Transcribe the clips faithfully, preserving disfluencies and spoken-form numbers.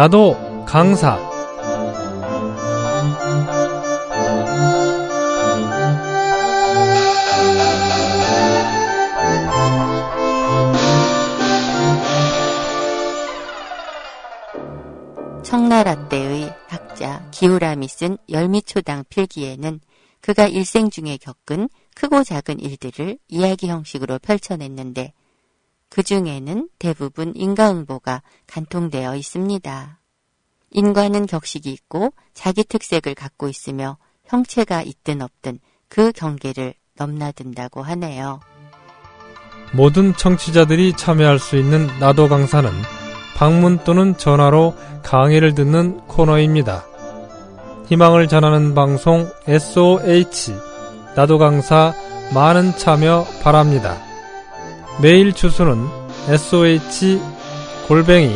나도 강사. 청나라 때의 학자 기우람이 쓴 열미초당 필기에는 그가 일생 중에 겪은 크고 작은 일들을 이야기 형식으로 펼쳐냈는데 그 중에는 대부분 인과응보가 간통되어 있습니다. 인과는 격식이 있고 자기 특색을 갖고 있으며 형체가 있든 없든 그 경계를 넘나든다고 하네요. 모든 청취자들이 참여할 수 있는 나도 강사는 방문 또는 전화로 강의를 듣는 코너입니다. 희망을 전하는 방송 에스오에이치 나도 강사 많은 참여 바랍니다. 메일 주소는 에스오에이치 골뱅이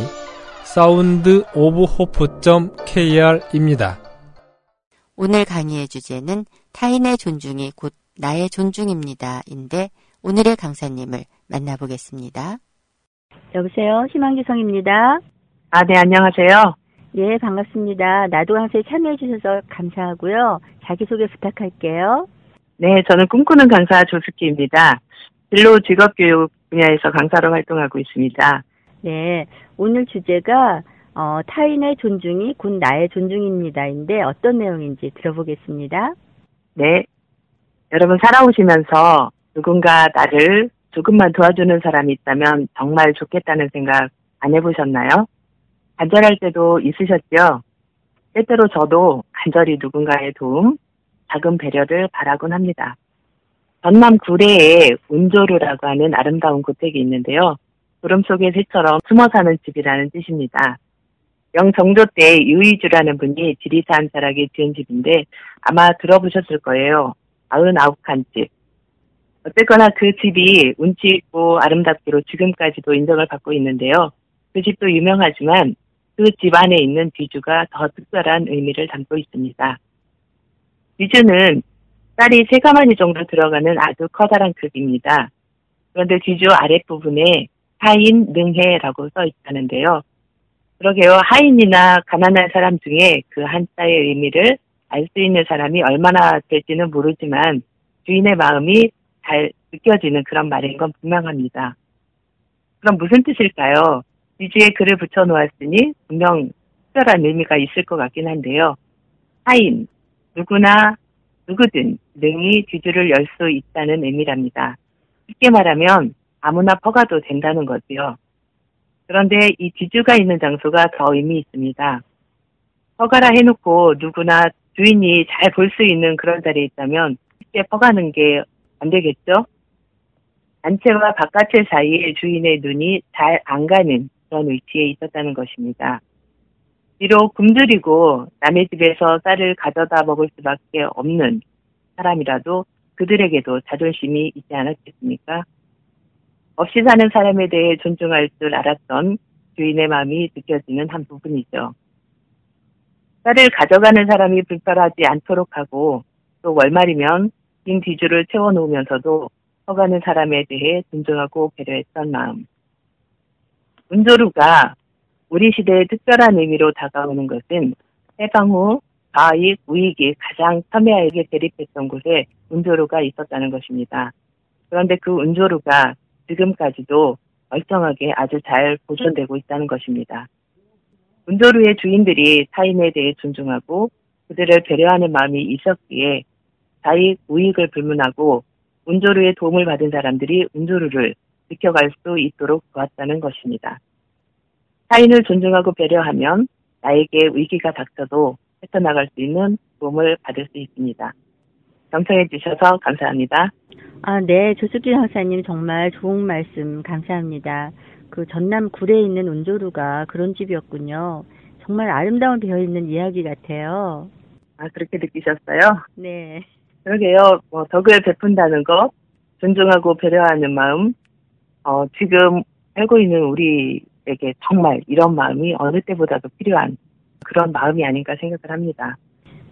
사운드 오브 호프 점 케이알입니다. 오늘 강의의 주제는 타인의 존중이 곧 나의 존중입니다인데 오늘의 강사님을 만나보겠습니다. 여보세요. 희망지성입니다. 아, 네, 안녕하세요. 예, 반갑습니다. 나도 강사에 참여해 주셔서 감사하고요. 자기소개 부탁할게요. 네, 저는 꿈꾸는 강사 조숙희입니다. 진로 직업교육 분야에서 강사로 활동하고 있습니다. 네, 오늘 주제가 어, 타인의 존중이 곧 나의 존중입니다인데 어떤 내용인지 들어보겠습니다. 네, 여러분 살아오시면서 누군가 나를 조금만 도와주는 사람이 있다면 정말 좋겠다는 생각 안 해보셨나요? 간절할 때도 있으셨죠? 때때로 저도 간절히 누군가의 도움, 작은 배려를 바라곤 합니다. 전남 구례에 운조루라고 하는 아름다운 고택이 있는데요. 구름 속의 새처럼 숨어 사는 집이라는 뜻입니다. 영정조 때 유의주라는 분이 지리산 자락에 지은 집인데 아마 들어보셨을 거예요. 아흔아홉 칸 집. 어쨌거나 그 집이 운치 있고 아름답기로 지금까지도 인정을 받고 있는데요. 그 집도 유명하지만 그 집 안에 있는 뒤주가 더 특별한 의미를 담고 있습니다. 뒤주는 쌀이 세 가마니 정도 들어가는 아주 커다란 급입니다. 그런데 뒤주 아랫부분에 하인, 능해라고 써 있다는데요. 그러게요. 하인이나 가난한 사람 중에 그 한자의 의미를 알 수 있는 사람이 얼마나 될지는 모르지만 주인의 마음이 잘 느껴지는 그런 말인 건 분명합니다. 그럼 무슨 뜻일까요? 뒤주에 글을 붙여놓았으니 분명 특별한 의미가 있을 것 같긴 한데요. 하인, 누구나 누구든 능히 뒤주를 열 수 있다는 의미랍니다. 쉽게 말하면 아무나 퍼가도 된다는 거지요. 그런데 이 뒤주가 있는 장소가 더 의미 있습니다. 퍼가라 해놓고 누구나 주인이 잘 볼 수 있는 그런 자리에 있다면 쉽게 퍼가는 게 안 되겠죠? 안채와 바깥의 사이에 주인의 눈이 잘 안 가는 그런 위치에 있었다는 것입니다. 비록 굶주리고 남의 집에서 쌀을 가져다 먹을 수밖에 없는 사람이라도 그들에게도 자존심이 있지 않았겠습니까? 없이 사는 사람에 대해 존중할 줄 알았던 주인의 마음이 느껴지는 한 부분이죠. 쌀을 가져가는 사람이 불편하지 않도록 하고 또 월말이면 빈 뒤주를 채워놓으면서도 허가는 사람에 대해 존중하고 배려했던 마음. 운조루가 우리 시대의 특별한 의미로 다가오는 것은 해방 후 좌익, 우익이 가장 첨예하게 대립했던 곳에 운조루가 있었다는 것입니다. 그런데 그 운조루가 지금까지도 멀쩡하게 아주 잘 보존되고 있다는 것입니다. 운조루의 주인들이 타인에 대해 존중하고 그들을 배려하는 마음이 있었기에 좌익, 우익을 불문하고 운조루의 도움을 받은 사람들이 운조루를 지켜갈 수 있도록 도왔다는 것입니다. 타인을 존중하고 배려하면 나에게 위기가 닥쳐도 헤쳐나갈 수 있는 도움을 받을 수 있습니다. 경청해 주셔서 감사합니다. 아, 네, 조숙진 강사님 정말 좋은 말씀 감사합니다. 그 전남 구례에 있는 운조루가 그런 집이었군요. 정말 아름다운 배어있는 이야기 같아요. 아, 그렇게 느끼셨어요? 네. 그러게요. 뭐 덕을 베푼다는 것, 존중하고 배려하는 마음, 어, 지금 살고 있는 우리에게 정말 이런 마음이 어느 때보다도 필요한 그런 마음이 아닌가 생각을 합니다.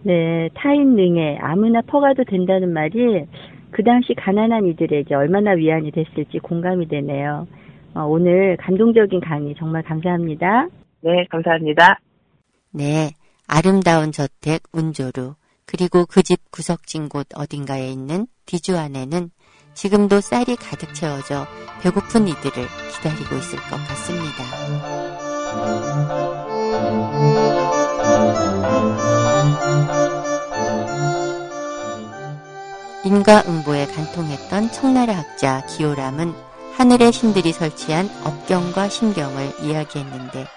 네, 타인 능에 아무나 퍼가도 된다는 말이 그 당시 가난한 이들에게 얼마나 위안이 됐을지 공감이 되네요. 어, 오늘 감동적인 강의 정말 감사합니다. 네, 감사합니다. 네, 아름다운 저택 운조루 그리고 그 집 구석진 곳 어딘가에 있는 디주 안에는 지금도 쌀이 가득 채워져 배고픈 이들을 기다리고 있을 것 같습니다. 인과응보에 간통했던 청나라 학자 기호람은 하늘의 신들이 설치한 업경과 심경을 이야기했는데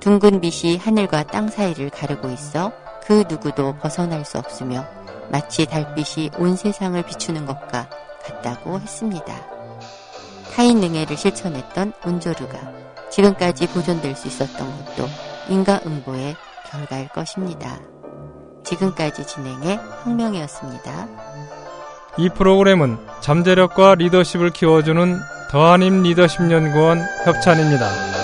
둥근 빛이 하늘과 땅 사이를 가르고 있어 그 누구도 벗어날 수 없으며 마치 달빛이 온 세상을 비추는 것과 같다고 했습니다. 타인능해를 실천했던 운조루가 지금까지 보존될 수 있었던 것도 인과응보의 결과일 것입니다. 지금까지 진행해 황명이었습니다. 이 프로그램은 잠재력과 리더십을 키워주는 더한임 리더십 연구원 협찬입니다.